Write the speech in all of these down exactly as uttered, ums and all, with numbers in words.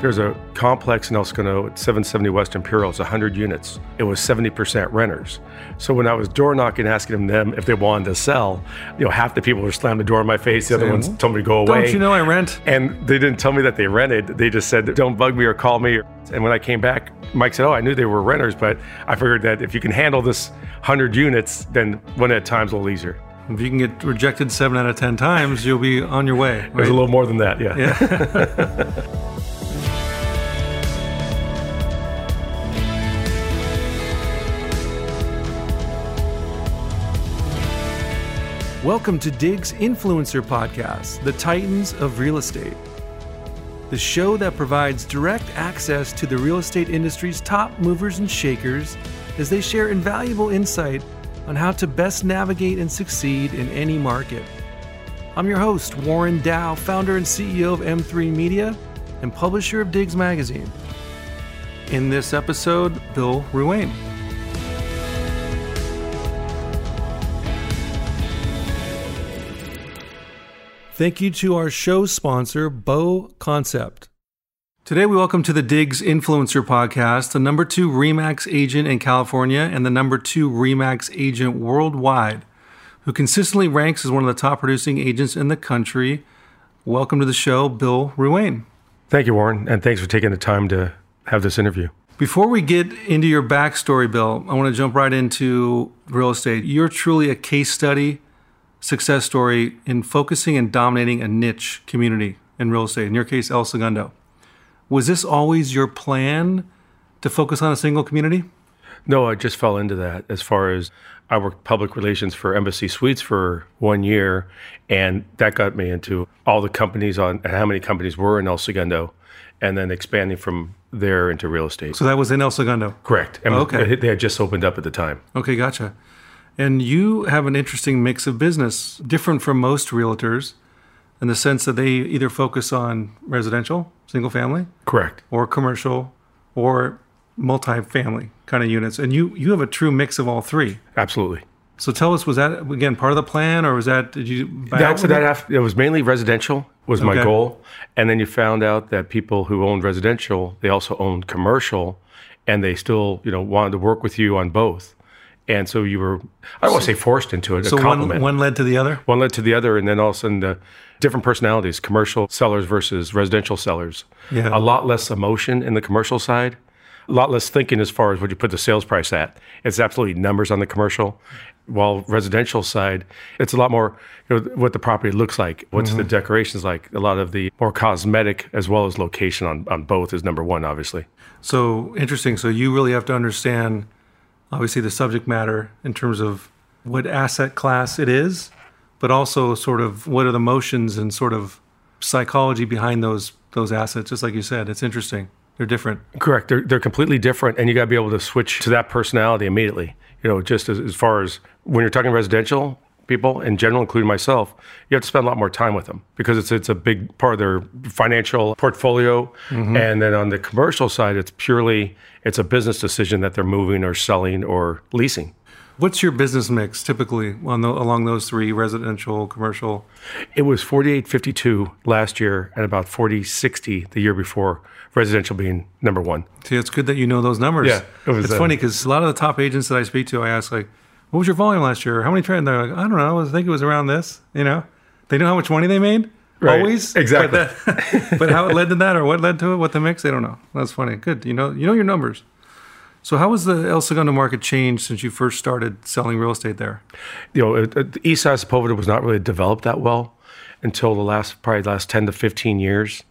There's a complex in El Segundo at seven seventy West Imperial. It's one hundred units. It was seventy percent renters. So when I was door knocking, asking them if they wanted to sell, you know, half the people were slamming the door in my face. The Same. Other ones told me to go away. Don't you know I rent? And they didn't tell me that they rented. They just said, don't bug me or call me. And when I came back, Mike said, oh, I knew they were renters, but I figured that if you can handle this one hundred units, then one at a time's a little easier. If you can get rejected seven out of ten times, you'll be on your way. Right? It was a little more than that, yeah. yeah. Welcome to Diggs Influencer Podcast, the Titans of Real Estate, the show that provides direct access to the real estate industry's top movers and shakers as they share invaluable insight on how to best navigate and succeed in any market. I'm your host, Warren Dow, founder and C E O of M three Media and publisher of Diggs Magazine. In this episode, Bill Ruane. Thank you to our show sponsor, BoConcept. Today we welcome to the Diggs Influencer Podcast, the number two REMAX agent in California and the number two REMAX agent worldwide, who consistently ranks as one of the top producing agents in the country. Welcome to the show, Bill Ruane. Thank you, Warren, and thanks for taking the time to have this interview. Before we get into your backstory, Bill, I want to jump right into real estate. You're truly a case study, success story in focusing and dominating a niche community in real estate, in your case, El Segundo. Was this always your plan to focus on a single community? No, I just fell into that. As far as I worked public relations for Embassy Suites for one year, and that got me into all the companies on and how many companies were in El Segundo, and then expanding from there into real estate. So that was in El Segundo? Correct. And oh, okay. They had just opened up at the time. Okay, gotcha. And you have an interesting mix of business, different from most realtors in the sense that they either focus on residential, single family. Correct. Or commercial or multifamily kind of units. And you, you have a true mix of all three. Absolutely. So tell us, was that, again, part of the plan or was that, did you buy out? So that after, it was mainly residential was my okay. goal. And then you found out that people who owned residential, they also owned commercial and they still, you know, wanted to work with you on both. And so you were, I don't so, want to say forced into it, so a compliment. One, one led to the other? One led to the other. And then all of a sudden, the different personalities, commercial sellers versus residential sellers. Yeah. A lot less emotion in the commercial side, a lot less thinking as far as what you put the sales price at. It's absolutely numbers on the commercial. While residential side, it's a lot more, you know, what the property looks like, what's mm-hmm. the decorations like. A lot of the more cosmetic as well as location on, on both is number one, obviously. So interesting. So you really have to understand, obviously, the subject matter in terms of what asset class it is, but also sort of what are the motions and sort of psychology behind those those assets. Just like you said, it's interesting. They're different. Correct. They're, they're completely different. And you got to be able to switch to that personality immediately. You know, just as, as far as when you're talking residential people in general, including myself, you have to spend a lot more time with them because it's it's a big part of their financial portfolio. Mm-hmm. And then on the commercial side, it's purely, it's a business decision that they're moving or selling or leasing. What's your business mix typically on the, along those three, residential, commercial? It was forty-eight fifty-two last year and about forty sixty the year before, residential being number one. See, it's good that you know those numbers. Yeah, it was, it's uh, funny because a lot of the top agents that I speak to, I ask like, what was your volume last year? How many trades? They're like, I don't know. I think it was around this, you know? They know how much money they made? Right. Always? Exactly. But, that, but how it led to that or what led to it, what the mix, they don't know. That's funny. Good. You know, you know your numbers. So how has the El Segundo market changed since you first started selling real estate there? You know, it, it, the east side of Sepulveda was not really developed that well until the last, probably the last ten to fifteen years.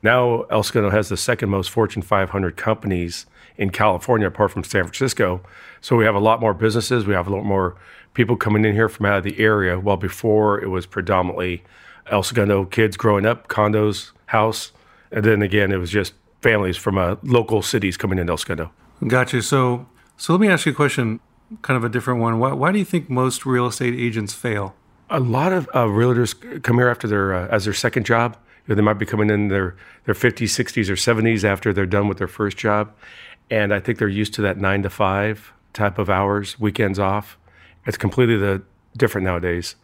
Now El Segundo has the second most Fortune five hundred companies in California, apart from San Francisco. So we have a lot more businesses. We have a lot more people coming in here from out of the area. While before it was predominantly El Segundo kids growing up, condos, house. And then again, it was just families from uh, local cities coming into El Segundo. Gotcha. So, so let me ask you a question, kind of a different one. Why, why do you think most real estate agents fail? A lot of uh, realtors come here after their uh, as their second job. You know, they might be coming in their, their fifties, sixties, or seventies after they're done with their first job. And I think they're used to that nine to five type of hours, weekends off. It's completely the different nowadays.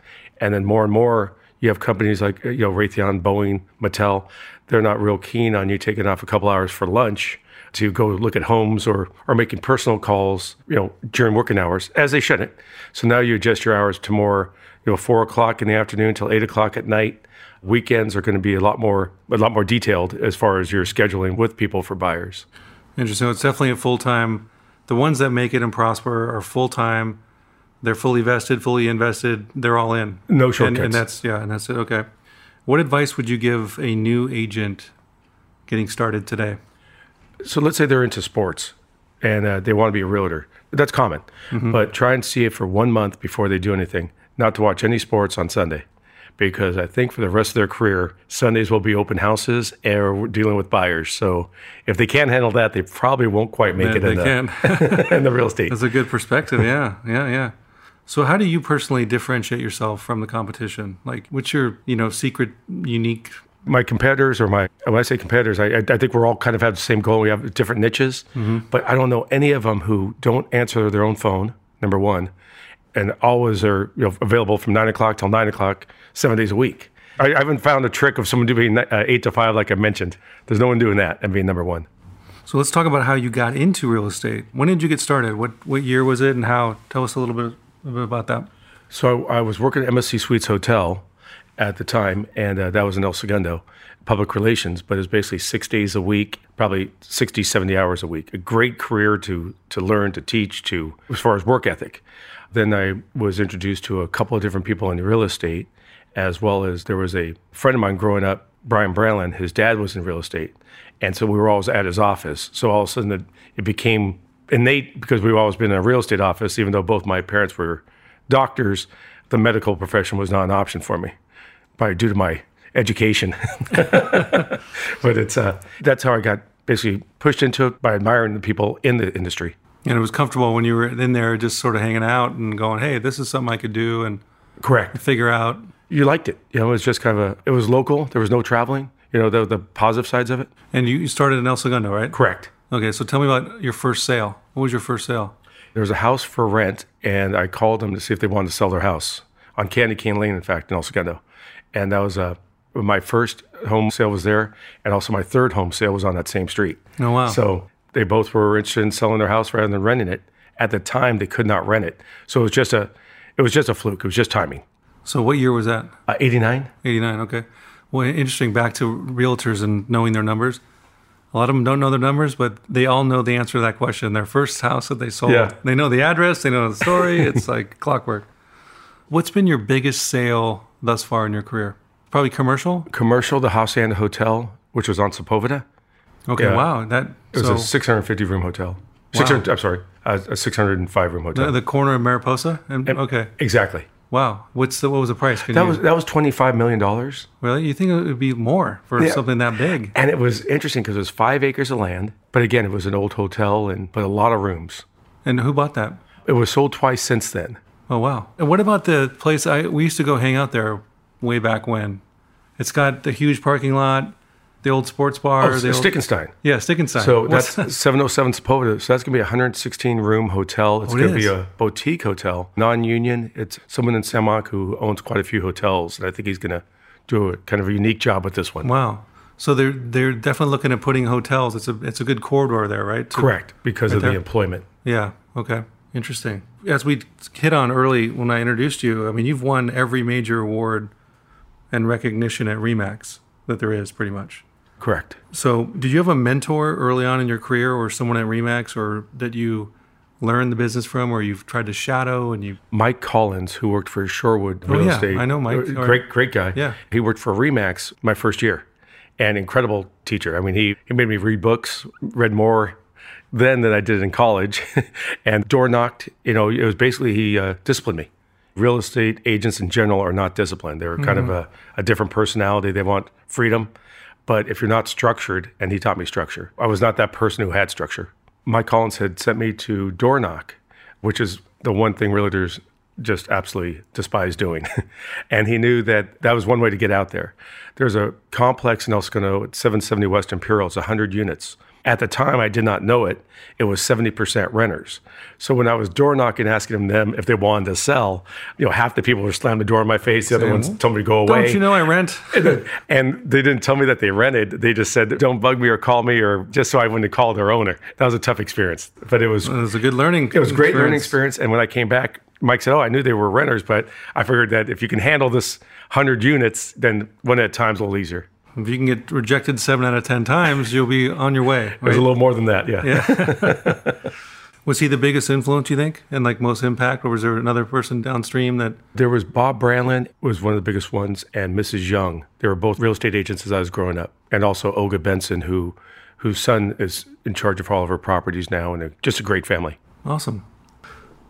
And then more and more, You have companies like, you know, Raytheon, Boeing, Mattel. They're not real keen on you taking off a couple hours for lunch to go look at homes or or making personal calls, you know, during working hours, as they shouldn't. So now you adjust your hours to more, you know, four o'clock in the afternoon till eight o'clock at night. Weekends are going to be a lot more a lot more detailed as far as your scheduling with people for buyers. Interesting. It's definitely a full-time. The ones that make it and prosper are full-time. They're fully vested, fully invested. They're all in. No shortcuts. And, and that's, yeah, and that's it. Okay. What advice would you give a new agent getting started today? So let's say they're into sports and uh, they want to be a realtor. That's common. Mm-hmm. But try and see it for one month before they do anything. Not to watch any sports on Sunday, because I think for the rest of their career, Sundays will be open houses and dealing with buyers. So if they can't handle that, they probably won't quite make it in the, in the real estate. That's a good perspective. Yeah, yeah, yeah. So how do you personally differentiate yourself from the competition? Like, what's your, you know, secret, unique... My competitors, or my, when I say competitors, I, I think we're all kind of have the same goal. We have different niches, mm-hmm. but I don't know any of them who don't answer their own phone, number one, and always are, you know, available from nine o'clock till nine o'clock, seven days a week. I, I haven't found a trick of someone doing uh, eight to five, like I mentioned. There's no one doing that and being number one. So let's talk about how you got into real estate. When did you get started? What what year was it, and how? Tell us a little bit, a little bit about that. So I, I was working at Embassy Suites Hotel at the time, and uh, that was in El Segundo, public relations, but it was basically six days a week, probably sixty, seventy hours a week. A great career to to learn, to teach, to as far as work ethic. Then I was introduced to a couple of different people in real estate, as well as there was a friend of mine growing up, Brian Brantland. His dad was in real estate, and so we were always at his office. So all of a sudden it, it became innate, because we've always been in a real estate office, even though both my parents were doctors, the medical profession was not an option for me. Probably due to my education, but it's uh, that's how I got basically pushed into it, by admiring the people in the industry. And it was comfortable when you were in there, just sort of hanging out and going, "Hey, this is something I could do," and correct figure out. You liked it, you know. It was just kind of a. It was local. There was no traveling. You know, the the positive sides of it. And you, you started in El Segundo, right? Correct. Okay, so tell me about your first sale. What was your first sale? There was a house for rent, and I called them to see if they wanted to sell their house on Candy Cane Lane, in fact, in El Segundo. And that was uh, my first home sale was there. And also my third home sale was on that same street. Oh, wow. So they both were interested in selling their house rather than renting it. At the time, they could not rent it. So it was just a it was just a fluke. It was just timing. So what year was that? Uh, eighty-nine. eighty-nine, okay. Well, interesting, back to realtors and knowing their numbers. A lot of them don't know their numbers, but they all know the answer to that question. Their first house that they sold, yeah. They know the address, they know the story. It's like clockwork. What's been your biggest sale thus far in your career? Probably commercial? Commercial, the Hacienda Hotel, which was on Sepulveda. Okay, yeah. Wow. That It was so, a six hundred fifty room hotel. Wow. six hundred, I'm sorry, a, a six hundred five room hotel. The, the corner of Mariposa? And, and, okay. Exactly. Wow. What's the, what was the price? Can that you, was that was twenty-five million dollars. Really? You think it would be more for yeah. something that big? And it was interesting because it was five acres of land, but again, it was an old hotel and but a lot of rooms. And who bought that? It was sold twice since then. Oh, wow. And what about the place I we used to go hang out there way back when? It's got the huge parking lot, the old sports bar. Oh, the Stick and Stein. Yeah, Stick and Stein. So What's that's that? seven oh seven Sepulveda. So that's going to be a one hundred sixteen room hotel. It's oh, it going to be a boutique hotel, non-union. It's someone in Samok who owns quite a few hotels, and I think he's going to do a kind of a unique job with this one. Wow. So they're they're definitely looking at putting hotels. It's a, it's a good corridor there, right? To, Correct, because right of there. The employment. Yeah, okay. Interesting. As we hit on early when I introduced you, I mean, you've won every major award and recognition at REMAX that there is, pretty much. Correct. So did you have a mentor early on in your career, or someone at REMAX, or that you learned the business from, or you've tried to shadow? And you? Mike Collins, who worked for Shorewood Real oh, yeah. Estate. I know Mike. Great, great guy. Yeah. He worked for REMAX my first year. An incredible teacher. I mean, he, he made me read books, read more then than I did in college, and door knocked. You know, it was basically he uh, disciplined me. Real estate agents in general are not disciplined. They're kind mm-hmm. of a, a different personality. They want freedom. But if you're not structured, and he taught me structure. I was not that person who had structure. Mike Collins had sent me to door knock, which is the one thing realtors just absolutely despise doing. And he knew that that was one way to get out there. There's a complex in El Segundo at seven seventy West Imperial. It's one hundred units. At the time, I did not know it. It was seventy percent renters. So when I was door knocking, asking them if they wanted to sell, you know, half the people were slamming the door in my face. The other ones told me to go away. Don't you know I rent? And they didn't tell me that they rented. They just said, don't bug me or call me, or just so I wouldn't call their owner. That was a tough experience, but it was, well, it was a good learning experience. It was a great learning experience. And when I came back, Mike said, oh, I knew they were renters, but I figured that if you can handle this one hundred units, then one at a time's a little easier. If you can get rejected seven out of ten times, you'll be on your way. Right? It was a little more than that, yeah. yeah. Was he the biggest influence, you think, and like most impact, or was there another person downstream that... There was Bob Branlin, was one of the biggest ones, and Missus Young. They were both real estate agents as I was growing up. And also Olga Benson, who whose son is in charge of all of her properties now, and just a great family. Awesome.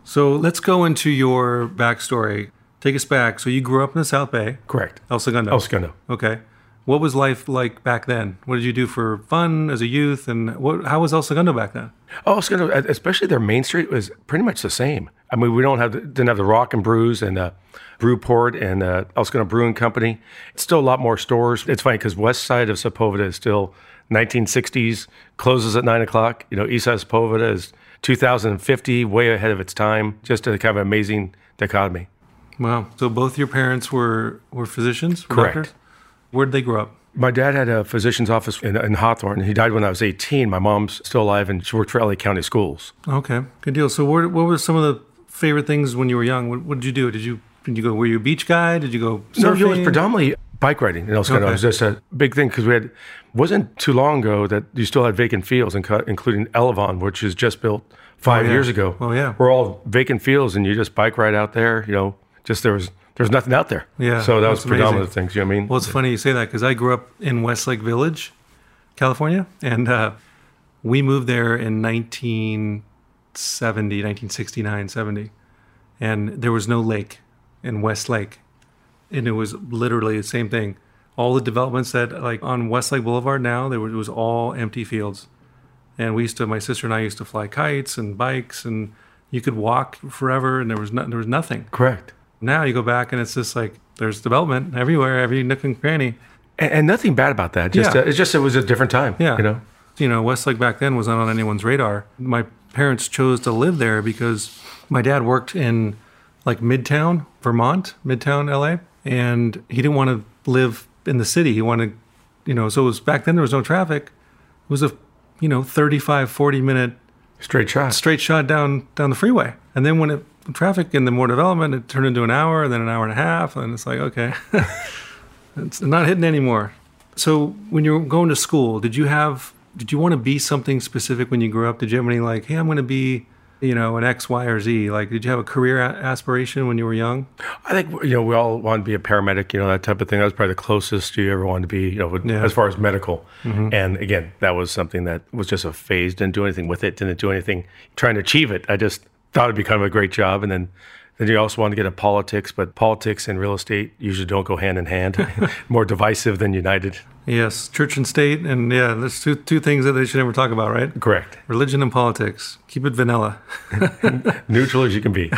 So let's go into your backstory. Take us back. So you grew up in the South Bay. Correct. El Segundo. El Segundo. Okay. What was life like back then? What did you do for fun as a youth? And what, how was El Segundo back then? Oh, El Segundo, especially their Main Street, was pretty much the same. I mean, we don't have the, didn't have the Rock and Brews and uh, Brewport and uh, El Segundo Brewing Company. It's still a lot more stores. It's funny because west side of Sepulveda is still nineteen sixties, closes at nine o'clock. You know, east side of Sepulveda is two thousand fifty, way ahead of its time. Just a kind of amazing dichotomy. Wow. So both your parents were, were physicians? Correct. Doctors? Where'd they grow up? My dad had a physician's office in, in Hawthorne. He died when I was eighteen. My mom's still alive, and she worked for L A County Schools. Okay, good deal. So what, what were some of the favorite things when you were young? What, what did you do? Did you did you go? Were you a beach guy? Did you go surfing? No, it was predominantly bike riding. In El Segundo. Okay. It was just a big thing because we had, wasn't too long ago that you still had vacant fields, including Elevon, which is just built five oh, yeah. years ago. Oh yeah, we're all vacant fields, and you just bike ride out there. You know, just there was. There's nothing out there. Yeah. So that was predominant things, you know what I mean? Well, it's funny you say that because I grew up in Westlake Village, California, and uh, we moved there in nineteen seventy, nineteen sixty-nine, seventy. And there was no lake in Westlake. And it was literally the same thing. All the developments that, like on Westlake Boulevard now, there was, it was all empty fields. And we used to, my sister and I used to fly kites and bikes, and you could walk forever, and there was no, there was nothing. Correct. Now you go back and it's just like there's development everywhere, every nook and cranny, and, and nothing bad about that. Just yeah. uh, it's just it was a different time. Yeah, you know, you know, Westlake back then was not on anyone's radar. My parents chose to live there because my dad worked in like Midtown, Vermont, Midtown L A, and he didn't want to live in the city. He wanted, you know, so it was back then there was no traffic. It was a, you know, thirty-five, forty minute straight shot, straight shot down down the freeway, and then when it. Traffic and the more development, it turned into an hour and then an hour and a half, and it's like, okay, it's not hitting anymore. So when you were going to school, did you have, did you want to be something specific when you grew up? Did you have any like, hey, I'm going to be, you know, an X, Y, or Z? Like, did you have a career a- aspiration when you were young? I think, you know, we all wanted to be a paramedic, you know, that type of thing. That was probably the closest you ever wanted to be, you know, with, yeah. as far as medical. Mm-hmm. And again, that was something that was just a phase, didn't do anything with it, didn't do anything trying to achieve it. I just... thought it'd be kind of a great job, and then then you also want to get into politics, but politics and real estate usually don't go hand in hand. More divisive than united. Yes, church and state, and yeah, there's two two things that they should never talk about, right? Correct. Religion and politics. Keep it vanilla. Neutral as you can be.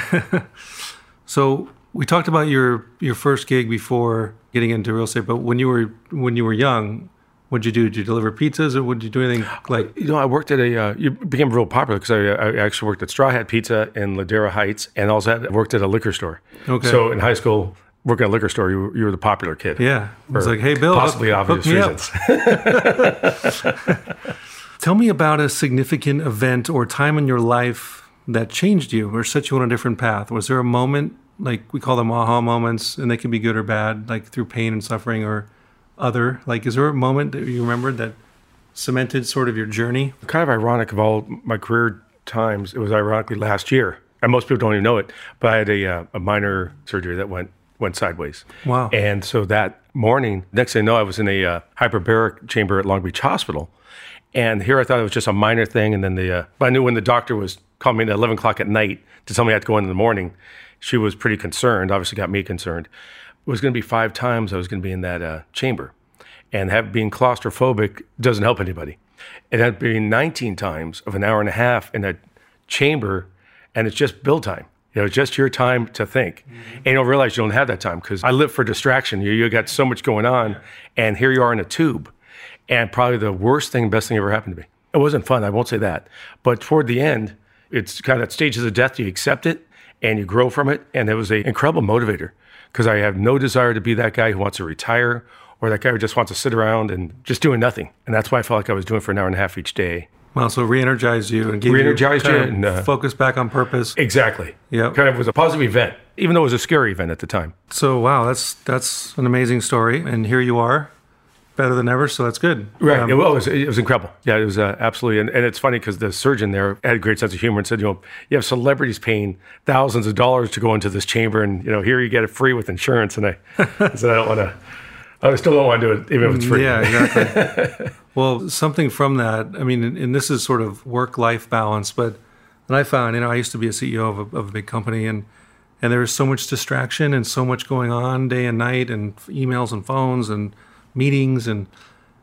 So we talked about your your first gig before getting into real estate, but when you were when you were young. What'd you do? Did you deliver pizzas or would you do anything like? You know, I worked at a, uh, you became real popular because I, I actually worked at Straw Hat Pizza in Ladera Heights and also had, worked at a liquor store. Okay. So in high school, working at a liquor store, you were, you were the popular kid. Yeah. It was like, hey, Bill. Possibly hook, obvious hook reasons. Tell me about a significant event or time in your life that changed you or set you on a different path. Was there a moment, like we call them aha moments, and they can be good or bad, like through pain and suffering or... other, like, is there a moment that you remembered that cemented sort of your journey? Kind of ironic of all my career times, it was ironically last year, and most people don't even know it, but I had a, uh, a minor surgery that went went sideways. Wow. And so that morning, next thing I know, I was in a uh, hyperbaric chamber at Long Beach Hospital, and here I thought it was just a minor thing, and then the, uh, but I knew when the doctor was calling me at eleven o'clock at night to tell me I had to go in in the morning, she was pretty concerned, obviously got me concerned. It was going to be five times I was going to be in that uh, chamber. And have, being claustrophobic doesn't help anybody. It had been nineteen times of an hour and a half in a chamber, and it's just bill time. You know, it's just your time to think. Mm-hmm. And you don't realize you don't have that time because I live for distraction. You, you got so much going on, and here you are in a tube. And probably the worst thing, best thing ever happened to me. It wasn't fun, I won't say that. But toward the end, it's kind of stages of death. You accept it and you grow from it. And it was an incredible motivator because I have no desire to be that guy who wants to retire or that guy who just wants to sit around and just doing nothing. And that's why I felt like I was doing for an hour and a half each day. Wow, so re-energized you and gave re-energized you, you and, uh, focus back on purpose. Exactly. Yeah, kind of was a positive event, even though it was a scary event at the time. So, wow, that's that's an amazing story. And here you are, better than ever, so that's good. Right, um, it, was, it was incredible. Yeah, it was uh, absolutely. And, and it's funny because the surgeon there had a great sense of humor and said, you know, you have celebrities paying thousands of dollars to go into this chamber and, you know, here you get it free with insurance. And I, I said, I don't want to. I still don't want to do it, even if it's free. Yeah, exactly. Well, something from that, I mean, and, and this is sort of work-life balance, but and I found, you know, I used to be a C E O of a, of a big company, and, and there was so much distraction and so much going on day and night and emails and phones and meetings, and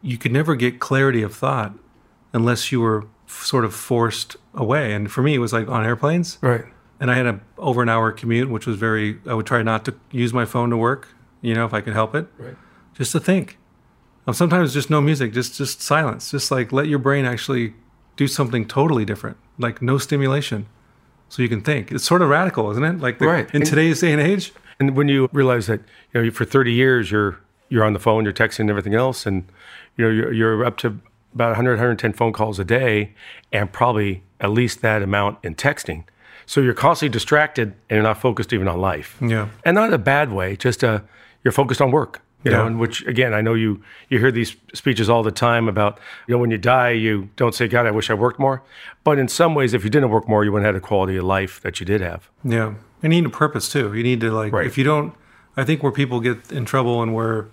you could never get clarity of thought unless you were f- sort of forced away. And for me, it was like on airplanes. Right. And I had a over an hour commute, which was very, I would try not to use my phone to work, you know, if I could help it. Right. Just to think. Sometimes just no music, just just silence. Just like let your brain actually do something totally different, like no stimulation, so you can think. It's sort of radical, isn't it? Like the, right. in and, today's day and age. And when you realize that, you know, for thirty years you're you're on the phone, you're texting and everything else, and you know you're, you're up to about one hundred, one hundred ten phone calls a day, and probably at least that amount in texting. So you're constantly distracted and you're not focused even on life. Yeah, and not in a bad way. Just uh, you're focused on work. You know, yeah. And which, again, I know you, you hear these speeches all the time about, you know, when you die, you don't say, God, I wish I worked more. But in some ways, if you didn't work more, you wouldn't have the quality of life that you did have. Yeah. And you need a purpose, too. You need to, like, right. if you don't, I think where people get in trouble and where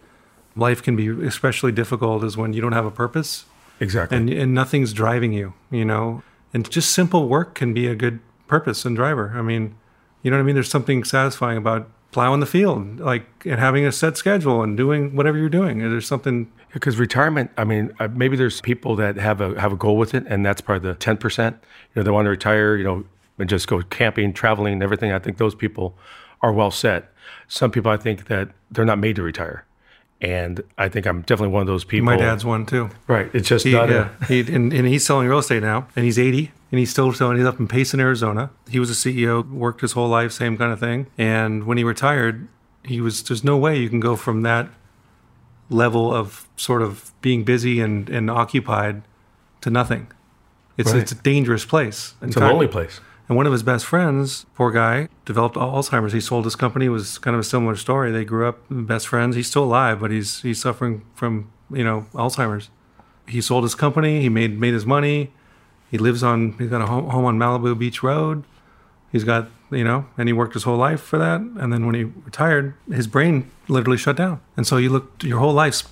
life can be especially difficult is when you don't have a purpose. Exactly. And, and nothing's driving you, you know. And just simple work can be a good purpose and driver. I mean, you know what I mean? There's something satisfying about plowing the field, like, and having a set schedule and doing whatever you're doing. There's something. Because retirement, I mean, maybe there's people that have a have a goal with it, and that's part of the ten percent. You know, they want to retire, you know, and just go camping, traveling, and everything. I think those people are well set. Some people, I think that they're not made to retire. And I think I'm definitely one of those people. My dad's one, too. Right. It's just he, not yeah. a... he, and, and he's selling real estate now, and he's eighty, and he's still selling. He's up in Payson, Arizona. He was a C E O, worked his whole life, same kind of thing. And when he retired, he was, there's no way you can go from that level of sort of being busy and, and occupied to nothing. It's right. It's a dangerous place. It's a lonely place. And one of his best friends, poor guy, developed Alzheimer's. He sold his company. It was kind of a similar story. They grew up best friends. He's still alive, but he's he's suffering from, you know, Alzheimer's. He sold his company. He made made his money. He lives on, he's got a home, home on Malibu Beach Road. He's got, you know, and he worked his whole life for that. And then when he retired, his brain literally shut down. And so you look, your whole life's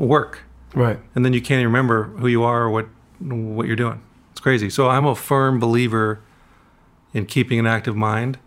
work. Right. And then you can't even remember who you are or what what you're doing. It's crazy. So I'm a firm believer in keeping an active mind.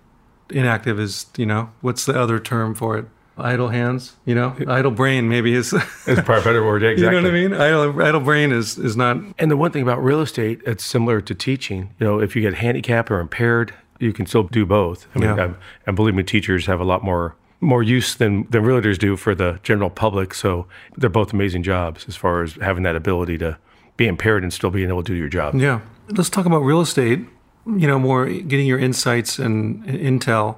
Inactive is, you know, what's the other term for it? Idle hands, you know? Idle brain maybe is... It's probably a better word, exactly. You know what I mean? Idle, idle brain is, is not... And the one thing about real estate, it's similar to teaching. You know, if you get handicapped or impaired, you can still do both. I mean, yeah. And believe me, teachers have a lot more more use than, than realtors do for the general public. So they're both amazing jobs as far as having that ability to be impaired and still being able to do your job. Yeah. Let's talk about real estate. You know, more getting your insights and intel.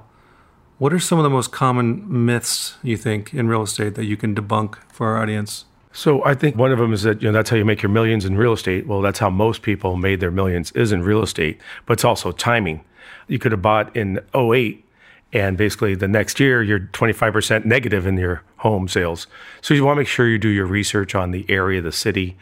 What are some of the most common myths you think in real estate that you can debunk for our audience? So I think one of them is that, you know, that's how you make your millions in real estate. Well, that's how most people made their millions is in real estate, but it's also timing. You could have bought in oh eight and basically the next year you're twenty-five percent negative in your home sales. So you want to make sure you do your research on the area, the city.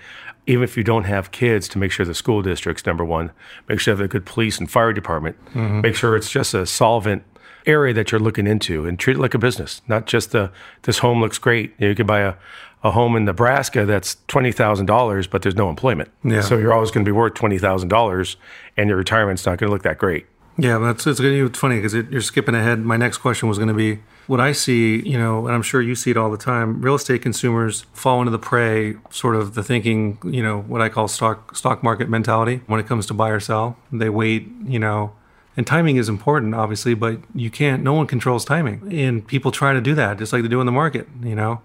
Even if you don't have kids, to make sure the school district's number one, make sure they have a good police and fire department, mm-hmm. make sure it's just a solvent area that you're looking into and treat it like a business, not just the, this home looks great. You know, you can buy a, a home in Nebraska that's twenty thousand dollars, but there's no employment. Yeah. So you're always going to be worth twenty thousand dollars and your retirement's not going to look that great. Yeah, that's it's going to be funny because you're skipping ahead. My next question was going to be what I see, you know, and I'm sure you see it all the time. Real estate consumers fall into the prey, sort of the thinking, you know, what I call stock stock market mentality when it comes to buy or sell. They wait, you know, and timing is important, obviously, but you can't. No one controls timing, and people try to do that just like they do in the market, you know.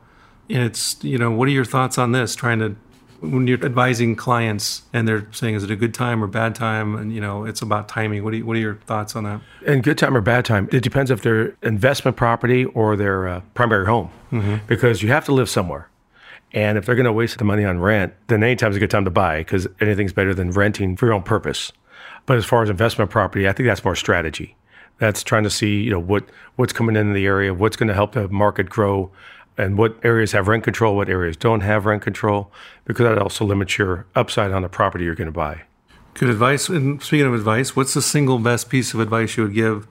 And it's, you know, what are your thoughts on this? Trying to when you're advising clients and they're saying, is it a good time or bad time? And, you know, it's about timing. What, do you, what are your thoughts on that? And good time or bad time, it depends if they're investment property or their uh, primary home, mm-hmm. because you have to live somewhere. And if they're going to waste the money on rent, then anytime's a good time to buy, because anything's better than renting for your own purpose. But as far as investment property, I think that's more strategy. That's trying to see, you know, what what's coming into the area, what's going to help the market grow, and what areas have rent control, what areas don't have rent control, because that also limits your upside on the property you're going to buy. Good advice. And speaking of advice, what's the single best piece of advice you would give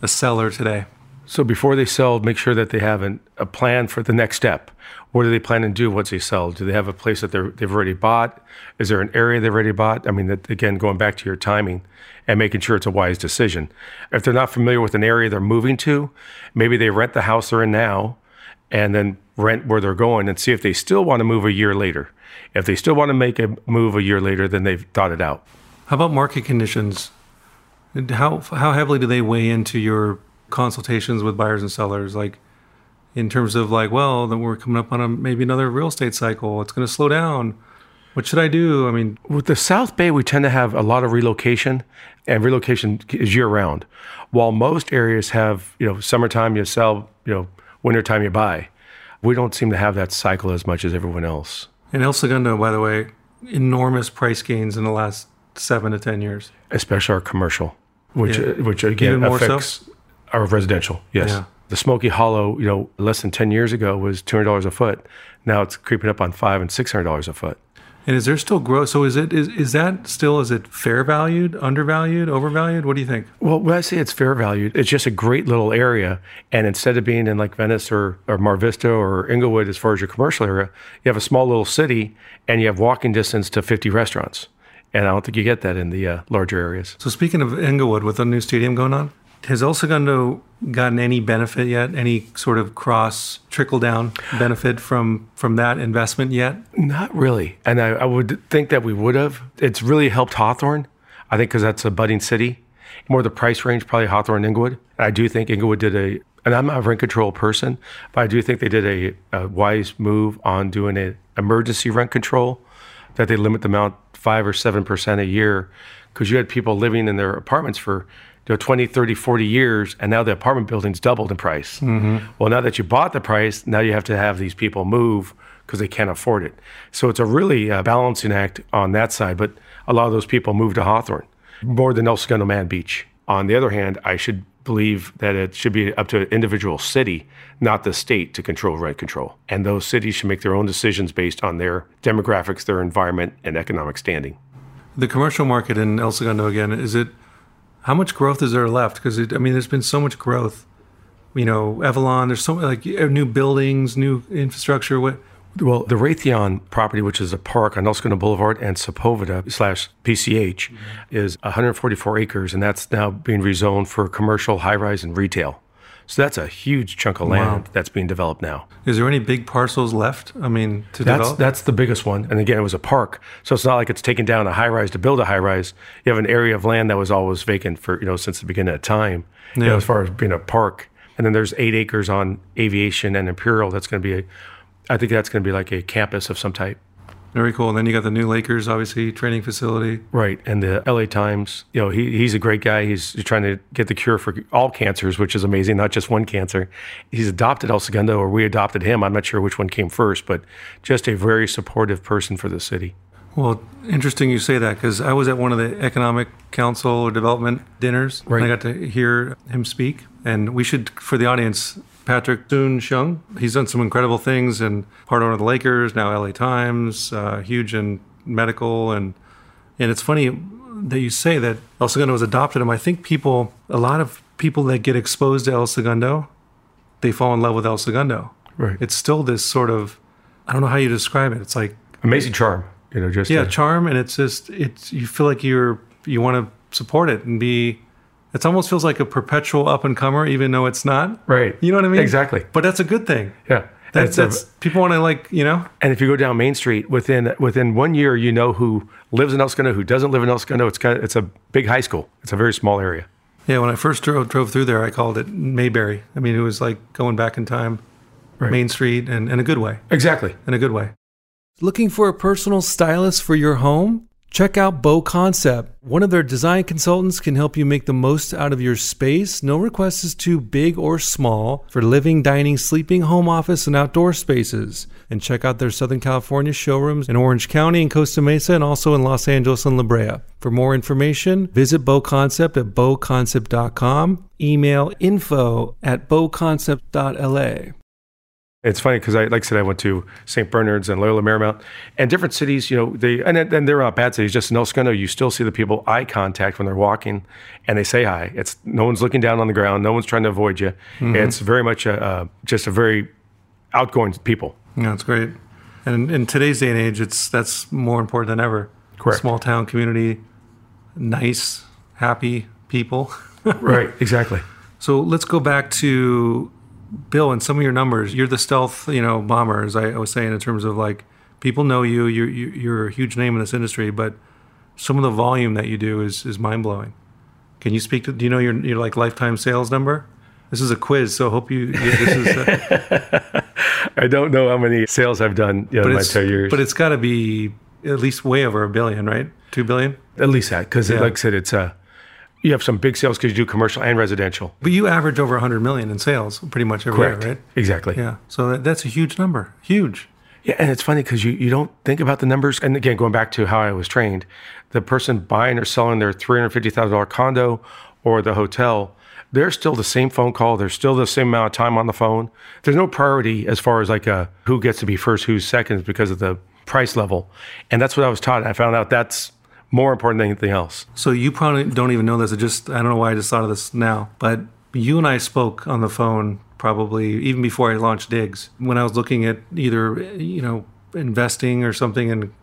a seller today? So before they sell, make sure that they have an, a plan for the next step. What do they plan to do once they sell? Do they have a place that they've already bought? Is there an area they've already bought? I mean, that, again, going back to your timing and making sure it's a wise decision. If they're not familiar with an area they're moving to, maybe they rent the house they're in now and then rent where they're going and see if they still want to move a year later. If they still want to make a move a year later, then they've thought it out. How about market conditions? How, how heavily do they weigh into your consultations with buyers and sellers? Like, in terms of like, well, then we're coming up on a, maybe another real estate cycle. It's going to slow down. What should I do? I mean, with the South Bay, we tend to have a lot of relocation, and relocation is year round. While most areas have, you know, summertime you sell, you know, wintertime you buy. We don't seem to have that cycle as much as everyone else. And El Segundo, by the way, enormous price gains in the last seven to ten years. Especially our commercial, which yeah. which again Even affects more so? our residential. Yes. Yeah. The Smoky Hollow, you know, less than ten years ago was two hundred dollars a foot. Now it's creeping up on five and six hundred dollars a foot. And is there still growth? So is it is, is that still, is it fair valued, undervalued, overvalued? What do you think? Well, when I say it's fair valued, it's just a great little area. And instead of being in like Venice or, or Mar Vista or Inglewood, as far as your commercial area, you have a small little city and you have walking distance to fifty restaurants. And I don't think you get that in the uh, larger areas. So speaking of Inglewood, with a new stadium going on, has El Segundo gotten any benefit yet? Any sort of cross trickle down benefit from, from that investment yet? Not really. And I, I would think that we would have. It's really helped Hawthorne, I think, because that's a budding city. More the price range, probably Hawthorne and Inglewood. I do think Inglewood did a, and I'm not a rent control person, but I do think they did a, a wise move on doing an emergency rent control, that they limit the amount five or seven percent a year, because you had people living in their apartments for you know, twenty, thirty, forty years, and now the apartment building's doubled in price. Mm-hmm. Well, now that you bought the price, now you have to have these people move because they can't afford it. So it's a really uh, balancing act on that side, but a lot of those people move to Hawthorne, more than El Segundo Manhattan Beach. On the other hand, I should believe that it should be up to an individual city, not the state, to control rent control. And those cities should make their own decisions based on their demographics, their environment, and economic standing. The commercial market in El Segundo, again, is it how much growth is there left? Because, I mean, there's been so much growth. You know, Avalon, there's so many, like, new buildings, new infrastructure. What? Well, the Raytheon property, which is a park on Elskana Boulevard and Sepulveda slash P C H, mm-hmm. is one hundred forty-four acres, and that's now being rezoned for commercial, high-rise, and retail. So that's a huge chunk of land wow. that's being developed now. Is there any big parcels left? I mean, to that's, develop? That's the biggest one. And again, it was a park. So it's not like it's taking down a high-rise to build a high-rise. You have an area of land that was always vacant for, you know, since the beginning of time, yeah. you know, as far as being a park. And then there's eight acres on Aviation and Imperial. That's going to be, a, I think that's going to be like a campus of some type. Very cool. And then you got the new Lakers, obviously, training facility. Right. And the L A Times, you know, he he's a great guy. He's trying to get the cure for all cancers, which is amazing, not just one cancer. He's adopted El Segundo, or we adopted him. I'm not sure which one came first, but just a very supportive person for the city. Well, interesting you say that, because I was at one of the Economic Council or Development dinners. Right. And I got to hear him speak. And we should, for the audience, Patrick Soon-Shiong, he's done some incredible things, and part owner of the Lakers, now L A Times, uh, huge in medical. And and it's funny that you say that El Segundo has adopted him. I think people, a lot of people that get exposed to El Segundo, they fall in love with El Segundo. Right. It's still this sort of, I don't know how you describe it. It's like amazing charm, you know, just yeah, a, charm, and it's just it's you feel like you're you want to support it and be. It almost feels like a perpetual up-and-comer, even though it's not. Right. You know what I mean? Exactly. But that's a good thing. Yeah. That's, that's a, people want to, like, you know? And if you go down Main Street, within within one year, you know who lives in El Segundo, who doesn't live in El Segundo. It's kind of, it's a big high school. It's a very small area. Yeah, when I first drove, drove through there, I called it Mayberry. I mean, it was like going back in time, right. Main Street, and in a good way. Exactly. In a good way. Looking for a personal stylist for your home? Check out BoConcept. One of their design consultants can help you make the most out of your space. No request is too big or small for living, dining, sleeping, home office, and outdoor spaces. And check out their Southern California showrooms in Orange County and Costa Mesa, and also in Los Angeles and La Brea. For more information, visit BoConcept at boconcept dot com. Email info at boconcept.la. It's funny because, I, like I said, I went to Saint Bernard's and Loyola Marymount and different cities, you know, they, and, and they're not bad cities, just in El Segundo, you still see the people eye contact when they're walking and they say hi. It's no one's looking down on the ground. No one's trying to avoid you. Mm-hmm. It's very much a, uh, just a very outgoing people. Yeah, it's great. And in today's day and age, it's that's more important than ever. Correct. Small town community, nice, happy people. Right, exactly. So let's go back to Bill, and some of your numbers. You're the stealth, you know, bomber, as I was saying, in terms of like people know you. You're you're a huge name in this industry, but some of the volume that you do is is mind blowing. Can you speak to? Do you know your your like lifetime sales number? This is a quiz, so hope you. This is a, I don't know how many sales I've done you know, in my two years, but it's got to be at least way over a billion, right? Two billion, at least that, because yeah. like I said, it's a. Uh, You have some big sales because you do commercial and residential. But you average over one hundred million in sales pretty much every Correct. Year, right? Exactly. Yeah. So that, that's a huge number. Huge. Yeah. And it's funny because you, you don't think about the numbers. And again, going back to how I was trained, the person buying or selling their three hundred fifty thousand dollars condo or the hotel, they're still the same phone call. They're still the same amount of time on the phone. There's no priority as far as like a, who gets to be first, who's second because of the price level. And that's what I was taught. I found out that's more important than anything else. So you probably don't even know this. It just, I don't know why I just thought of this now, but you and I spoke on the phone probably even before I launched Diggs, when I was looking at either, you know, investing or something in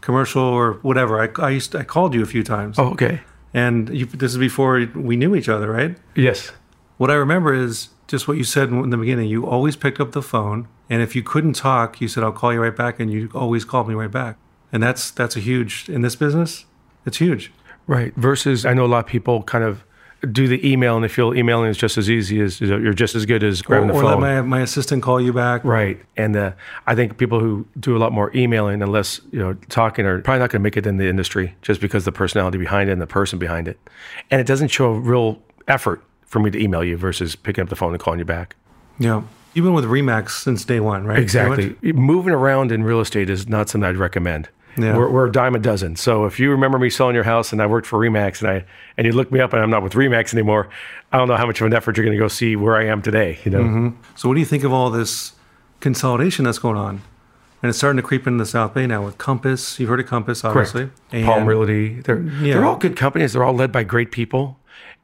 commercial or whatever. I, I used to, I called you a few times. Oh, okay. And you, this is before we knew each other, right? Yes. What I remember is just what you said in the beginning. You always picked up the phone. And if you couldn't talk, you said, I'll call you right back. And you always called me right back. And that's, that's a huge, in this business, it's huge. Right. Versus, I know a lot of people kind of do the email and they feel emailing is just as easy as, you know, you're just as good as grabbing or, the or phone. Or let my, my assistant call you back. Right. And uh, I think people who do a lot more emailing and less, you know, talking are probably not going to make it in the industry just because the personality behind it and the person behind it. And it doesn't show real effort for me to email you versus picking up the phone and calling you back. Yeah. You've been with REMAX since day one, right? Exactly. Moving around in real estate is not something I'd recommend. Yeah. We're, we're a dime a dozen. So if you remember me selling your house and I worked for REMAX and I and you look me up and I'm not with REMAX anymore, I don't know how much of an effort you're going to go see where I am today. You know. Mm-hmm. So what do you think of all this consolidation that's going on? And it's starting to creep into the South Bay now with Compass. You've heard of Compass, obviously. And Palm Realty. They're, yeah. they're all good companies. They're all led by great people.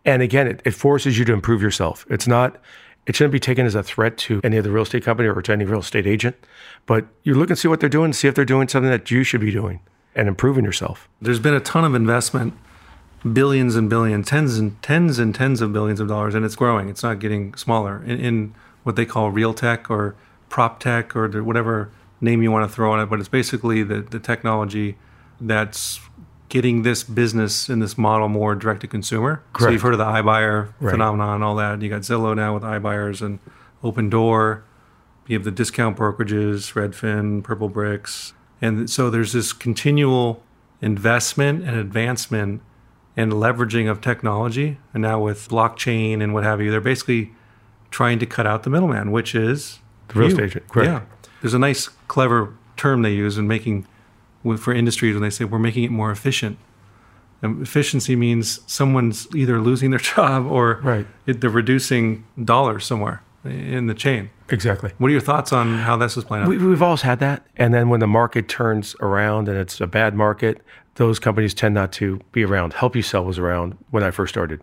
And again, it, it forces you to improve yourself. It's not... It shouldn't be taken as a threat to any other real estate company or to any real estate agent. But you look and see what they're doing, see if they're doing something that you should be doing and improving yourself. There's been a ton of investment, billions and billions, tens and tens and tens of billions of dollars, and it's growing. It's not getting smaller in, in what they call real tech or prop tech or whatever name you want to throw on it. But it's basically the, the technology that's getting this business in this model more direct to consumer. Correct. So you've heard of the iBuyer right. phenomenon and all that. You got Zillow now with iBuyers and Open Door. You have the discount brokerages, Redfin, Purple Bricks. And so there's this continual investment and advancement and leveraging of technology. And now with blockchain and what have you, they're basically trying to cut out the middleman, which is the real estate agent. Correct. Yeah. There's a nice, clever term they use in making for industries when they say we're making it more efficient. And efficiency means someone's either losing their job or right. it, they're reducing dollars somewhere in the chain. Exactly. What are your thoughts on how this is playing out? We, we've always had that. And then when the market turns around and it's a bad market, those companies tend not to be around. Help You Sell was around when I first started.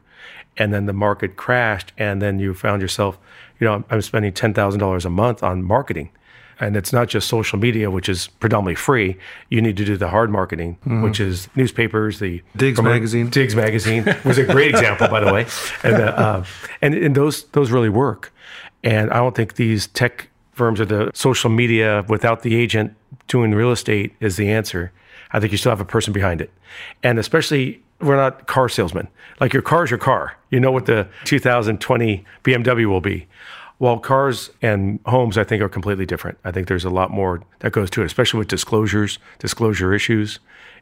And then the market crashed and then you found yourself, you know, I'm, I'm spending ten thousand dollars a month on marketing. And it's not just social media, which is predominantly free. You need to do the hard marketing, mm-hmm. which is newspapers. The Diggs Magazine. Diggs Magazine was a great example, by the way. And, uh, uh, and and those those really work. And I don't think these tech firms or the social media without the agent doing real estate is the answer. I think you still have a person behind it. And especially, we're not car salesmen. Like your car is your car. You know what the two thousand twenty B M W will be. While cars and homes, I think, are completely different. I think there's a lot more that goes to it, especially with disclosures, disclosure issues,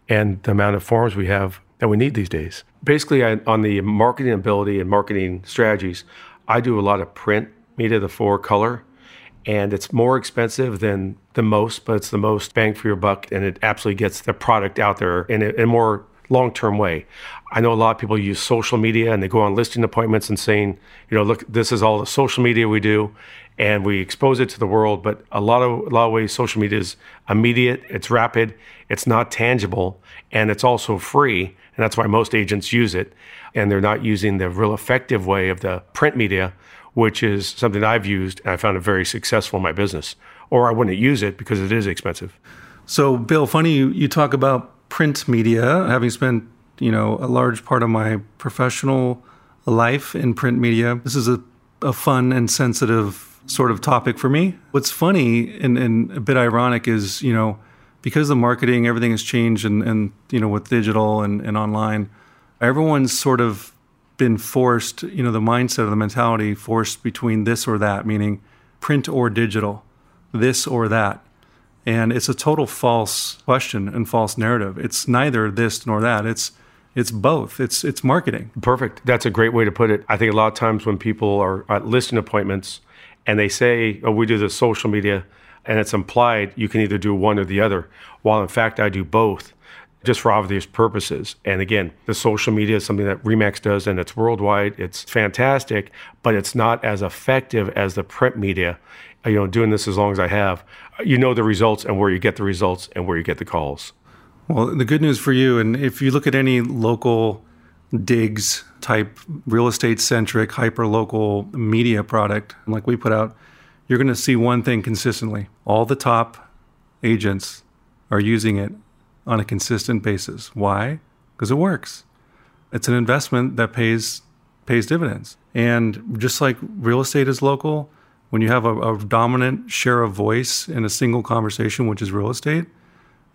and the amount of forms we have that we need these days. Basically, I, on the marketing ability and marketing strategies, I do a lot of print, media, the four, color, and it's more expensive than the most, but it's the most bang for your buck, and it absolutely gets the product out there in a, in a more long-term way. I know a lot of people use social media and they go on listing appointments and saying, you know, look, this is all the social media we do, and we expose it to the world. But a lot of, a lot of ways social media is immediate, it's rapid, it's not tangible, and it's also free. And that's why most agents use it. And they're not using the real effective way of the print media, which is something I've used and I found it very successful in my business. Or I wouldn't use it because it is expensive. So, Bill, funny you, you talk about print media, having spent, you know, a large part of my professional life in print media. This is a, a fun and sensitive sort of topic for me. What's funny and, and a bit ironic is, you know, because the marketing, everything has changed and, and you know, with digital and, and online, everyone's sort of been forced, you know, the mindset or the mentality forced between this or that, meaning print or digital, this or that. And it's a total false question and false narrative. It's neither this nor that. It's it's both. It's it's marketing. Perfect. That's a great way to put it. I think a lot of times when people are at listing appointments and they say, oh, we do the social media, and it's implied you can either do one or the other, while in fact I do both, just for obvious purposes. And again, the social media is something that REMAX does, and it's worldwide. It's fantastic, but it's not as effective as the print media. You know, doing this as long as I have, you know the results and where you get the results and where you get the calls. Well, the good news for you, and if you look at any local Diggs type real estate centric, hyper local media product, like we put out, you're going to see one thing consistently. All the top agents are using it on a consistent basis. Why? Because it works. It's an investment that pays pays dividends. And just like real estate is local, when you have a, a dominant share of voice in a single conversation, which is real estate,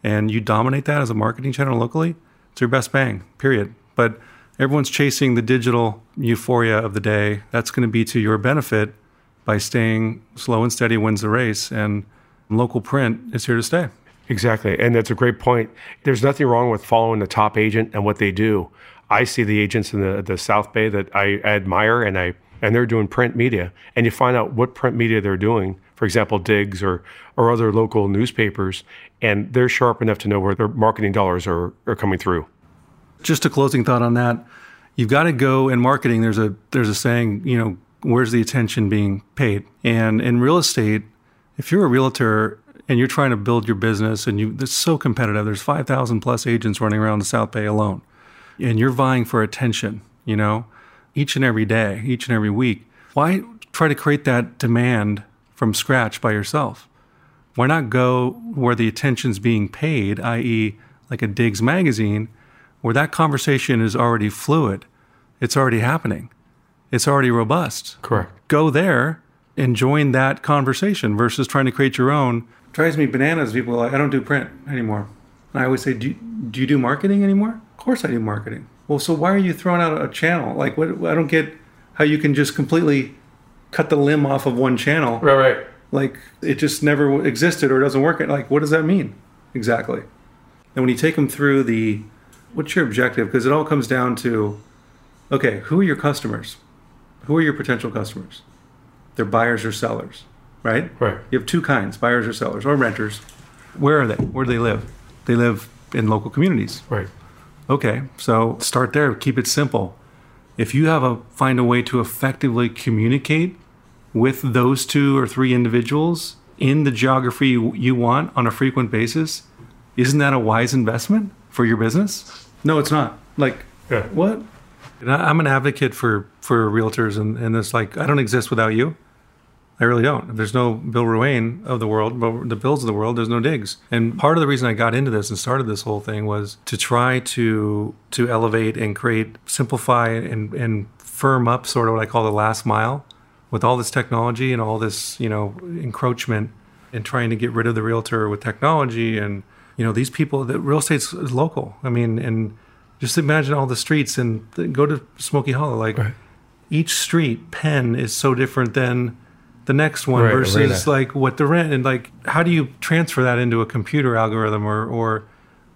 and you dominate that as a marketing channel locally, it's your best bang, period. But everyone's chasing the digital euphoria of the day. That's going to be to your benefit by staying slow and steady wins the race, and local print is here to stay. Exactly, and that's a great point. There's nothing wrong with following the top agent and what they do. I see the agents in the, the South Bay that I admire, and I and they're doing print media, and you find out what print media they're doing, for example, Diggs or or other local newspapers, and they're sharp enough to know where their marketing dollars are, are coming through. Just a closing thought on that. You've got to go in marketing. There's a there's a saying, you know, where's the attention being paid? And in real estate, if you're a realtor and you're trying to build your business and you it's so competitive, there's five thousand plus agents running around the South Bay alone, and you're vying for attention, you know, each and every day, each and every week. Why try to create that demand from scratch by yourself? Why not go where the attention's being paid, that is like a Diggs magazine, where that conversation is already fluid, it's already happening, it's already robust. Correct. Go there and join that conversation versus trying to create your own. It drives me bananas, people are like, I don't do print anymore. And I always say, do you, do you do marketing anymore? Of course I do marketing. Well, so why are you throwing out a channel? Like, what? I don't get how you can just completely cut the limb off of one channel. Right, right. Like, it just never existed or doesn't work. Like, what does that mean exactly? And when you take them through the, what's your objective? Because it all comes down to, okay, who are your customers? Who are your potential customers? They're buyers or sellers, right? Right. You have two kinds, buyers or sellers, or renters. Where are they? Where do they live? They live in local communities. Right. Okay, so start there. Keep it simple. If you have a find a way to effectively communicate with those two or three individuals in the geography you, you want on a frequent basis, isn't that a wise investment for your business? No, it's not. Like, yeah. What? And I, I'm an advocate for, for realtors, and, and it's like, I don't exist without you. I really don't. If there's no Bill Ruane of the world, but the Bills of the world, there's no Diggs. And part of the reason I got into this and started this whole thing was to try to to elevate and create, simplify and, and firm up sort of what I call the last mile with all this technology and all this, you know, encroachment and trying to get rid of the realtor with technology. And, you know, these people, the real estate's local. I mean, and just imagine all the streets and go to Smoky Hollow. Like, right. Each street, Penn, is so different than the next one right, versus arena. like what the rent, and like how do you transfer that into a computer algorithm, or or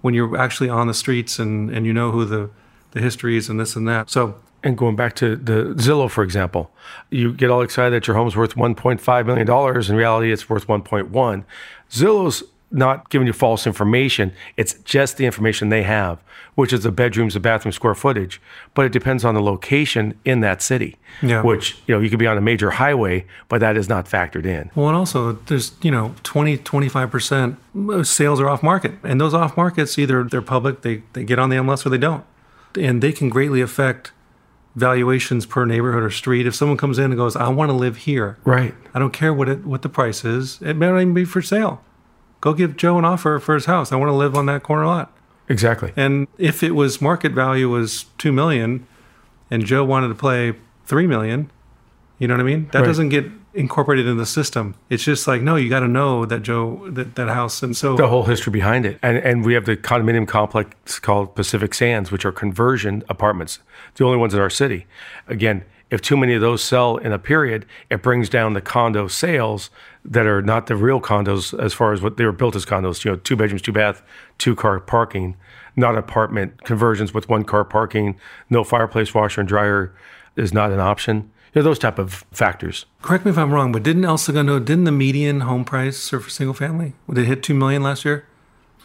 when you're actually on the streets and, and you know who the, the history is and this and that. So and going back to the Zillow, for example, you get all excited that your home's worth one point five million dollars. In reality, it's worth one point one. Zillow's not giving you false information. It's just the information they have, which is the bedrooms, the bathroom, square footage. But it depends on the location in that city, yeah. which, you know, you could be on a major highway, but that is not factored in. Well, and also there's, you know, twenty, twenty-five percent sales are off market. And those off markets, either they're public, they, they get on the M L S, or they don't. And they can greatly affect valuations per neighborhood or street. If someone comes in and goes, I want to live here. Right. I don't care what it, what the price is. It may not even be for sale. Go give Joe an offer for his house. I want to live on that corner lot. Exactly. And if it was market value was two million dollars and Joe wanted to play three million dollars, you know what I mean? That right. doesn't get incorporated in the system. It's just like, no, you got to know that Joe, that, that house. And so the whole history behind it. And and we have the condominium complex called Pacific Sands, which are conversion apartments, the only ones in our city. Again, if too many of those sell in a period, it brings down the condo sales that are not the real condos as far as what they were built as condos, you know, two bedrooms, two bath, two car parking, not apartment conversions with one car parking, no fireplace, washer and dryer is not an option. You know, those type of factors. Correct me if I'm wrong, but didn't El Segundo, didn't the median home price for single family, did it hit two million dollars last year?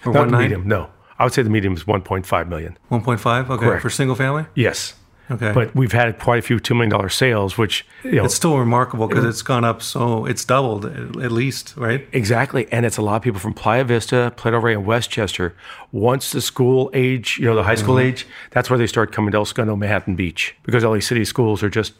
Or not the medium, no. I would say the medium is one point five million dollars. one point five? Okay. Correct. For single family? Yes. Okay. But we've had quite a few two million dollars sales, which, you know, it's still remarkable because it, it's gone up, so it's doubled at least, right? Exactly. And it's a lot of people from Playa Vista, Plano Rey, and Westchester. Once the school age, you know, the high school mm-hmm. age, that's where they start coming to El Segundo, Manhattan Beach, because L A City schools are just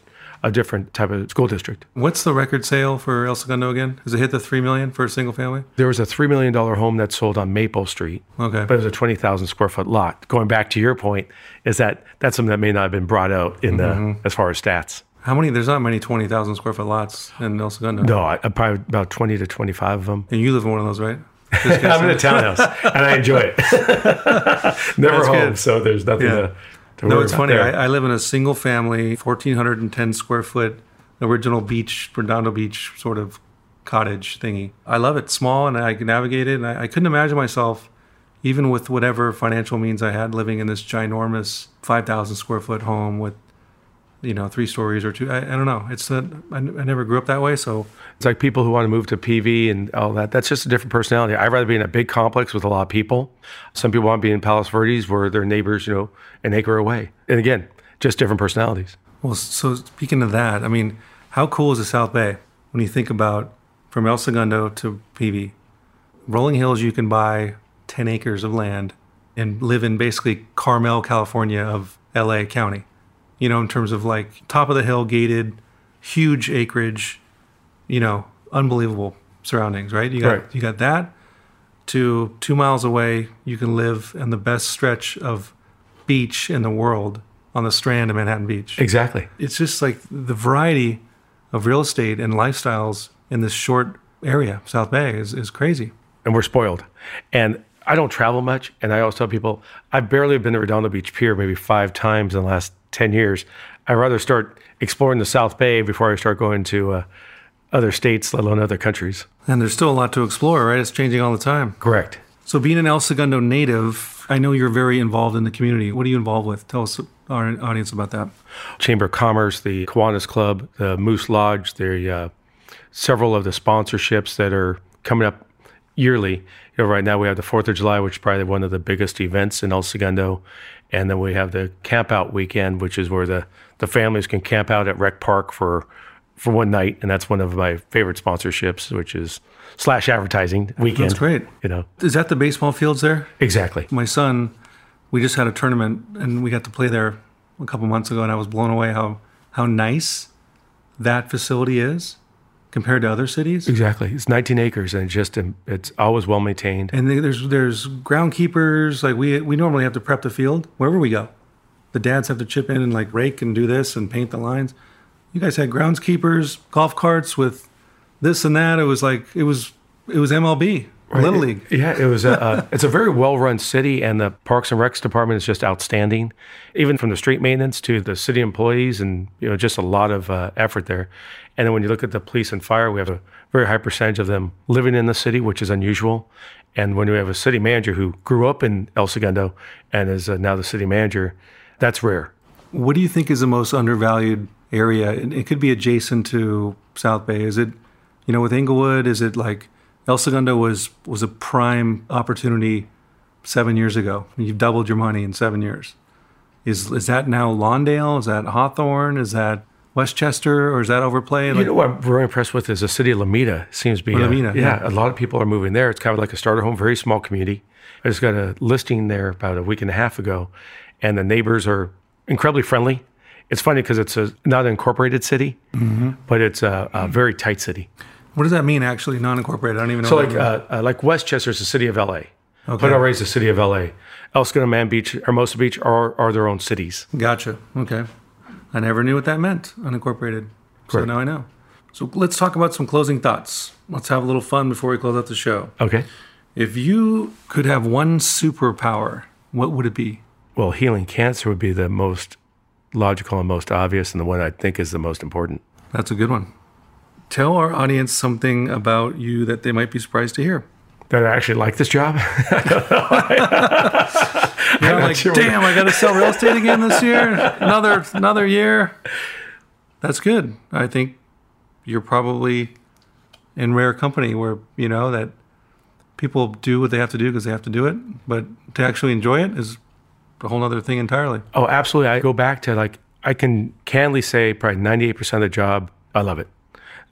a different type of school district. What's the record sale for El Segundo again? Has it hit the three million dollars for a single family? There was a three million dollars home that sold on Maple Street, okay, but it was a twenty thousand square foot lot. Going back to your point, is that that's something that may not have been brought out in mm-hmm. the as far as stats. How many? There's not many twenty thousand square foot lots in El Segundo. No, I, probably about twenty to twenty-five of them. And you live in one of those, right? I'm in a townhouse, and I enjoy it. Never that's home, good. So there's nothing yeah. to... No, it's funny. I, I live in a single family, one thousand four hundred ten square foot, original beach, Redondo Beach sort of cottage thingy. I love it. Small, and I can navigate it. And I, I couldn't imagine myself, even with whatever financial means I had, living in this ginormous five thousand square foot home with, you know, three stories or two. I, I don't know. It's that I, I never grew up that way. So it's like people who want to move to P V and all that. That's just a different personality. I'd rather be in a big complex with a lot of people. Some people want to be in Palos Verdes where their neighbors, you know, an acre away. And again, just different personalities. Well, so speaking of that, I mean, how cool is the South Bay when you think about from El Segundo to P V? Rolling Hills, you can buy ten acres of land and live in basically Carmel, California of L A County. You know, in terms of like top of the hill, gated, huge acreage, you know, unbelievable surroundings, right? You got right. you got that to two miles away, you can live in the best stretch of beach in the world on the Strand of Manhattan Beach. Exactly. It's just like the variety of real estate and lifestyles in this short area, South Bay, is, is crazy. And we're spoiled. And I don't travel much. And I always tell people, I've barely been to Redondo Beach Pier maybe five times in the last ten years. I'd rather start exploring the South Bay before I start going to uh, other states, let alone other countries. And there's still a lot to explore, right? It's changing all the time. Correct. So being an El Segundo native, I know you're very involved in the community. What are you involved with? Tell us, our audience, about that. Chamber of Commerce, the Kiwanis Club, the Moose Lodge, the uh, several of the sponsorships that are coming up yearly. You know, right now we have the fourth of July, which is probably one of the biggest events in El Segundo. And then we have the camp out weekend, which is where the, the families can camp out at Rec Park for for one night. And that's one of my favorite sponsorships, which is slash advertising weekend. That's great. You know, is that the baseball fields there? Exactly. My son, we just had a tournament and we got to play there a couple months ago. And I was blown away how, how nice that facility is compared to other cities. Exactly. It's nineteen acres and just it's always well maintained. And there's there's groundkeepers. Like we we normally have to prep the field wherever we go. The dads have to chip in and like rake and do this and paint the lines. You guys had groundskeepers, golf carts with this and that. It was like it was it was M L B. Right. Little League. Yeah, it was. A, uh, it's a very well-run city, and the Parks and Recs department is just outstanding, even from the street maintenance to the city employees, and you know, just a lot of uh, effort there. And then when you look at the police and fire, we have a very high percentage of them living in the city, which is unusual. And when we have a city manager who grew up in El Segundo and is uh, now the city manager, that's rare. What do you think is the most undervalued area? It, it could be adjacent to South Bay. Is it, you know, with Inglewood, is it like? El Segundo was was a prime opportunity seven years ago. You've doubled your money in seven years. Is is that now Lawndale? Is that Hawthorne? Is that Westchester? Or is that overplayed? You like, know what I'm very impressed with is the city of Lomita. It seems to be Lomita, a, yeah, yeah. A lot of people are moving there. It's kind of like a starter home, very small community. I just got a listing there about a week and a half ago, and the neighbors are incredibly friendly. It's funny because it's a, not an incorporated city, mm-hmm. but it's a, a very tight city. What does that mean, actually, non-incorporated? I don't even know. So, like, uh, uh, like Westchester is the city of L A. Okay. But already is the city of L A. El Segundo, Man Beach, Hermosa Beach are are their own cities. Gotcha. Okay. I never knew what that meant, unincorporated. Correct. So now I know. So let's talk about some closing thoughts. Let's have a little fun before we close out the show. Okay. If you could have one superpower, what would it be? Well, healing cancer would be the most logical and most obvious, and the one I think is the most important. That's a good one. Tell our audience something about you that they might be surprised to hear. That I actually like this job. I don't know. I'm like, sure damn, I got to sell real estate again this year. Another another year. That's good. I think you're probably in rare company where, you know, that people do what they have to do because they have to do it. But to actually enjoy it is a whole other thing entirely. Oh, absolutely. I go back to like, I can candidly say probably ninety-eight percent of the job, I love it.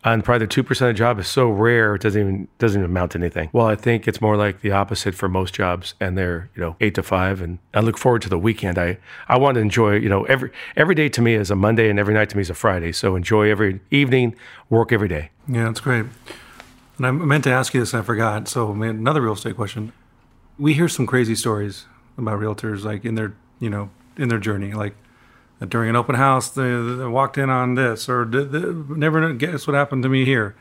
And probably the two percent of the job is so rare, it doesn't even doesn't even amount to anything. Well, I think it's more like the opposite for most jobs, and they're, you know, eight to five, and I look forward to the weekend. I, I want to enjoy, you know, every every day to me is a Monday, and every night to me is a Friday. So enjoy every evening, work every day. Yeah, that's great. And I meant to ask you this, and I forgot. So man, another real estate question. We hear some crazy stories about realtors, like in their, you know, in their journey, like. During an open house, they, they walked in on this, or did they, never guess what happened to me here.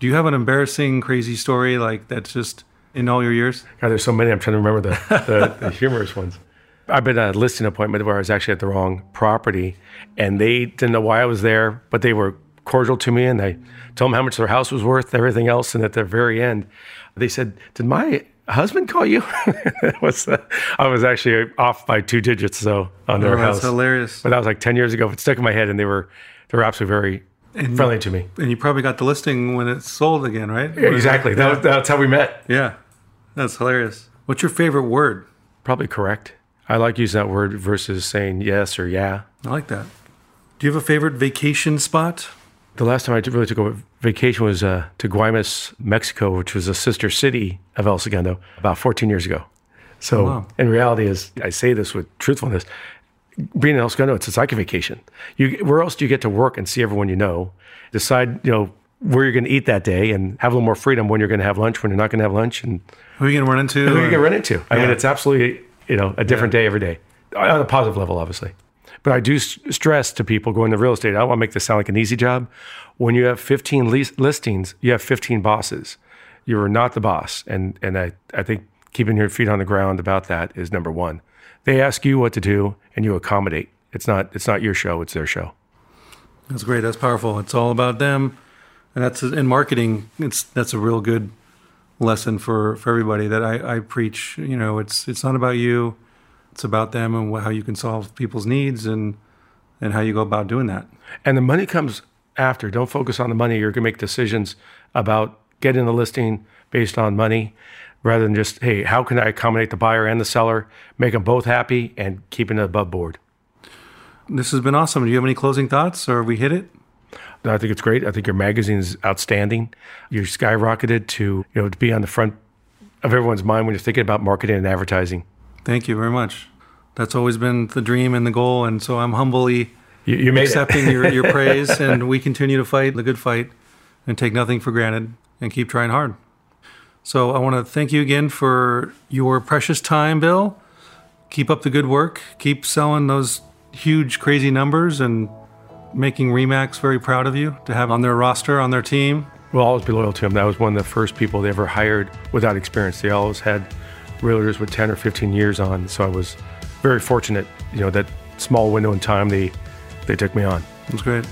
Do you have an embarrassing, crazy story like that's just in all your years? God, there's so many. I'm trying to remember the, the, the humorous ones. I've been at a listing appointment where I was actually at the wrong property, and they didn't know why I was there, but they were cordial to me, and I told them how much their house was worth, everything else, and at the very end, they said, did my husband call you? was, uh, I was actually off by two digits, so on their oh, house. That's hilarious. But that was like ten years ago. It stuck in my head, and they were they were absolutely very and friendly you, to me. And you probably got the listing when it sold again, right? Yeah, exactly. That, yeah. That's how we met. Yeah, that's hilarious. What's your favorite word? Probably correct. I like using that word versus saying yes or yeah. I like that. Do you have a favorite vacation spot? The last time I really took a vacation was uh, to Guaymas, Mexico, which was a sister city of El Segundo, about fourteen years ago. So, oh, wow. In reality, is I say this with truthfulness, being in El Segundo, it's, it's like a vacation. You, where else do you get to work and see everyone you know, decide you know where you're going to eat that day, and have a little more freedom when you're going to have lunch, when you're not going to have lunch, and who are you going to run into? Who are you going to run into? Yeah. I mean, it's absolutely you know a different yeah. day every day, on a positive level, obviously. But I do st- stress to people going to real estate, I don't want to make this sound like an easy job. When you have fifteen le- listings, you have fifteen bosses. You are not the boss. And and I, I think keeping your feet on the ground about that is number one. They ask you what to do and you accommodate. It's not it's not your show, it's their show. That's great. That's powerful. It's all about them. And that's in marketing, it's that's a real good lesson for, for everybody that I, I preach. You know, it's it's not about you. It's about them and how you can solve people's needs and and how you go about doing that. And the money comes after. Don't focus on the money. You're going to make decisions about getting a listing based on money rather than just, hey, how can I accommodate the buyer and the seller, make them both happy, and keeping it above board. This has been awesome. Do you have any closing thoughts, or have we hit it? I think it's great. I think your magazine is outstanding. You're skyrocketed to, you know, to be on the front of everyone's mind when you're thinking about marketing and advertising. Thank you very much. That's always been the dream and the goal, and so I'm humbly you, you accepting your, your praise, and we continue to fight the good fight and take nothing for granted and keep trying hard. So I want to thank you again for your precious time, Bill. Keep up the good work. Keep selling those huge, crazy numbers and making REMAX very proud of you to have on their roster, on their team. will always be loyal to him. That was one of the first people they ever hired without experience. They always had realtors with ten or fifteen years on. So I was very fortunate, you know, that small window in time they, they took me on. It was great.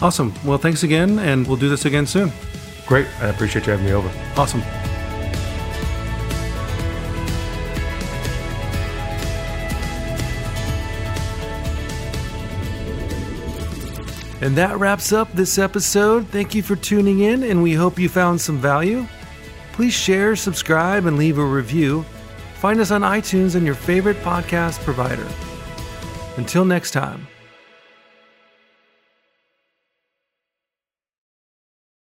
Awesome. Well, thanks again, and we'll do this again soon. Great. I appreciate you having me over. Awesome. And that wraps up this episode. Thank you for tuning in, and we hope you found some value. Please share, subscribe, and leave a review. Find us on iTunes and your favorite podcast provider. Until next time.